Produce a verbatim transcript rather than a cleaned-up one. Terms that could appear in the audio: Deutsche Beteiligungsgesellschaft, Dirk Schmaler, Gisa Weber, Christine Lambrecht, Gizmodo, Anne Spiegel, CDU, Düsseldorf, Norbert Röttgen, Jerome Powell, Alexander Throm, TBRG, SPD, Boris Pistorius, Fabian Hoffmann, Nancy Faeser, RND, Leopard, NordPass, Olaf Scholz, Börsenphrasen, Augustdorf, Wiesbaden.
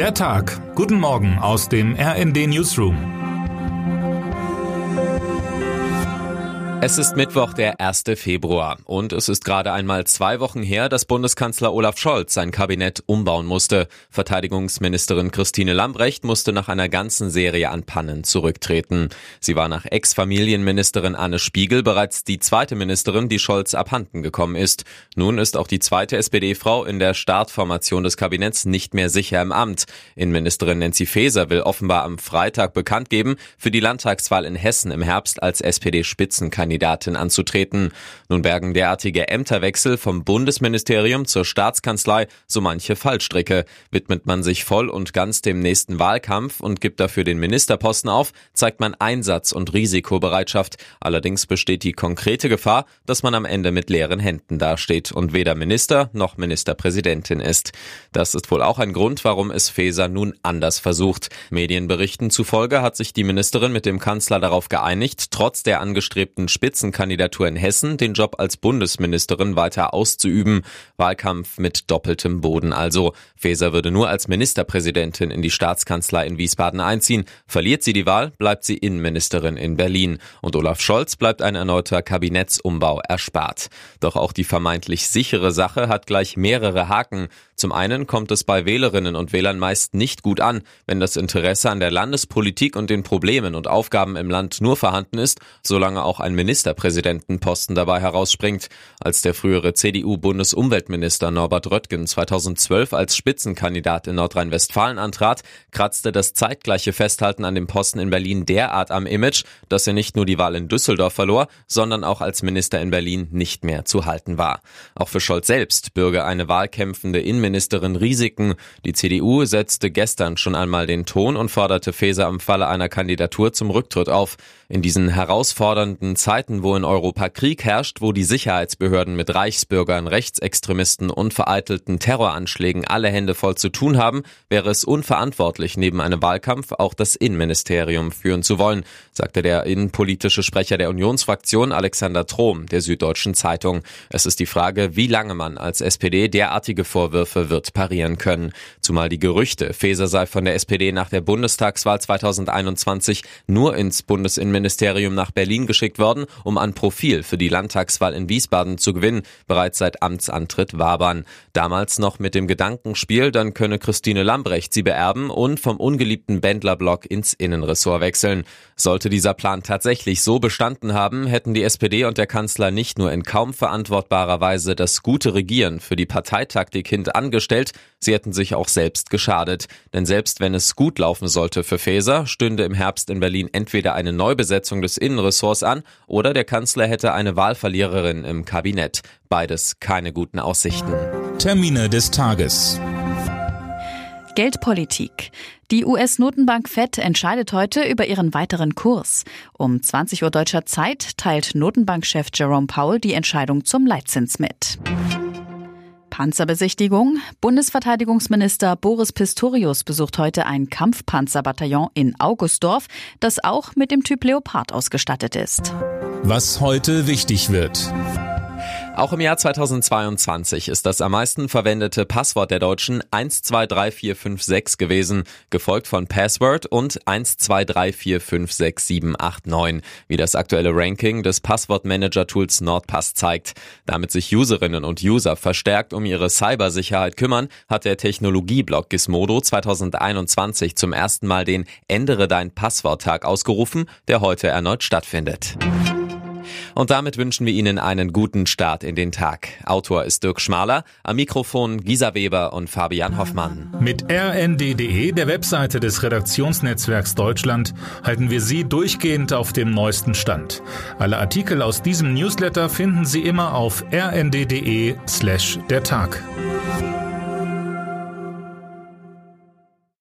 Der Tag. Guten Morgen aus dem R N D Newsroom. Es ist Mittwoch, der erste Februar. Und es ist gerade einmal zwei Wochen her, dass Bundeskanzler Olaf Scholz sein Kabinett umbauen musste. Verteidigungsministerin Christine Lambrecht musste nach einer ganzen Serie an Pannen zurücktreten. Sie war nach Ex-Familienministerin Anne Spiegel bereits die zweite Ministerin, die Scholz abhanden gekommen ist. Nun ist auch die zweite S P D-Frau in der Startformation des Kabinetts nicht mehr sicher im Amt. Innenministerin Nancy Faeser will offenbar am Freitag bekannt geben, für die Landtagswahl in Hessen im Herbst als S P D-Spitzenkandidatin anzutreten. Nun bergen derartige Ämterwechsel vom Bundesministerium zur Staatskanzlei so manche Fallstricke. Widmet man sich voll und ganz dem nächsten Wahlkampf und gibt dafür den Ministerposten auf, zeigt man Einsatz und Risikobereitschaft. Allerdings besteht die konkrete Gefahr, dass man am Ende mit leeren Händen dasteht und weder Minister noch Ministerpräsidentin ist. Das ist wohl auch ein Grund, warum es Faeser nun anders versucht. Medienberichten zufolge hat sich die Ministerin mit dem Kanzler darauf geeinigt, trotz der angestrebten Spitzenkandidatur in Hessen den Job als Bundesministerin weiter auszuüben. Wahlkampf mit doppeltem Boden also. Faeser würde nur als Ministerpräsidentin in die Staatskanzlei in Wiesbaden einziehen. Verliert sie die Wahl, bleibt sie Innenministerin in Berlin. Und Olaf Scholz bleibt ein erneuter Kabinettsumbau erspart. Doch auch die vermeintlich sichere Sache hat gleich mehrere Haken. Zum einen kommt es bei Wählerinnen und Wählern meist nicht gut an, wenn das Interesse an der Landespolitik und den Problemen und Aufgaben im Land nur vorhanden ist, solange auch ein Minister Ministerpräsidentenposten dabei herausspringt. Als der frühere C D U-Bundesumweltminister Norbert Röttgen zweitausendzwölf als Spitzenkandidat in Nordrhein-Westfalen antrat, kratzte das zeitgleiche Festhalten an dem Posten in Berlin derart am Image, dass er nicht nur die Wahl in Düsseldorf verlor, sondern auch als Minister in Berlin nicht mehr zu halten war. Auch für Scholz selbst bürge eine wahlkämpfende Innenministerin Risiken. Die C D U setzte gestern schon einmal den Ton und forderte Faeser im Falle einer Kandidatur zum Rücktritt auf. In diesen herausfordernden Zeiten, wo in Europa Krieg herrscht, wo die Sicherheitsbehörden mit Reichsbürgern, Rechtsextremisten und vereitelten Terroranschlägen alle Hände voll zu tun haben, wäre es unverantwortlich, neben einem Wahlkampf auch das Innenministerium führen zu wollen, sagte der innenpolitische Sprecher der Unionsfraktion Alexander Throm der Süddeutschen Zeitung. Es ist die Frage, wie lange man als S P D derartige Vorwürfe wird parieren können. Zumal die Gerüchte, Faeser sei von der S P D nach der Bundestagswahl zweitausendeinundzwanzig nur ins Bundesinnenministerium nach Berlin geschickt worden, um an Profil für die Landtagswahl in Wiesbaden zu gewinnen, bereits seit Amtsantritt wabern. Damals noch mit dem Gedankenspiel, dann könne Christine Lambrecht sie beerben und vom ungeliebten Bändlerblock ins Innenressort wechseln. Sollte dieser Plan tatsächlich so bestanden haben, hätten die S P D und der Kanzler nicht nur in kaum verantwortbarer Weise das gute Regieren für die Parteitaktik hintangestellt, sie hätten sich auch selbst geschadet. Denn selbst wenn es gut laufen sollte für Faeser, stünde im Herbst in Berlin entweder eine Neubesetzung des Innenressorts an oder Oder der Kanzler hätte eine Wahlverliererin im Kabinett. Beides keine guten Aussichten. Termine des Tages. Geldpolitik. Die U S-Notenbank Fed entscheidet heute über ihren weiteren Kurs. Um zwanzig Uhr deutscher Zeit teilt Notenbankchef Jerome Powell die Entscheidung zum Leitzins mit. Panzerbesichtigung. Bundesverteidigungsminister Boris Pistorius besucht heute ein Kampfpanzerbataillon in Augustdorf, das auch mit dem Typ Leopard ausgestattet ist. Was heute wichtig wird. Auch im Jahr zweitausendzweiundzwanzig ist das am meisten verwendete Passwort der Deutschen eins zwei drei vier fünf sechs gewesen, gefolgt von Password und eins zwei drei vier fünf sechs sieben acht neun, wie das aktuelle Ranking des Passwortmanager-Tools NordPass zeigt. Damit sich Userinnen und User verstärkt um ihre Cybersicherheit kümmern, hat der Technologieblog Gizmodo zweitausendeinundzwanzig zum ersten Mal den Ändere dein Passwort-Tag ausgerufen, der heute erneut stattfindet. Und damit wünschen wir Ihnen einen guten Start in den Tag. Autor ist Dirk Schmaler, am Mikrofon Gisa Weber und Fabian Hoffmann. Mit r n d punkt d e, der Webseite des Redaktionsnetzwerks Deutschland, halten wir Sie durchgehend auf dem neuesten Stand. Alle Artikel aus diesem Newsletter finden Sie immer auf r n d punkt d e slash der Tag.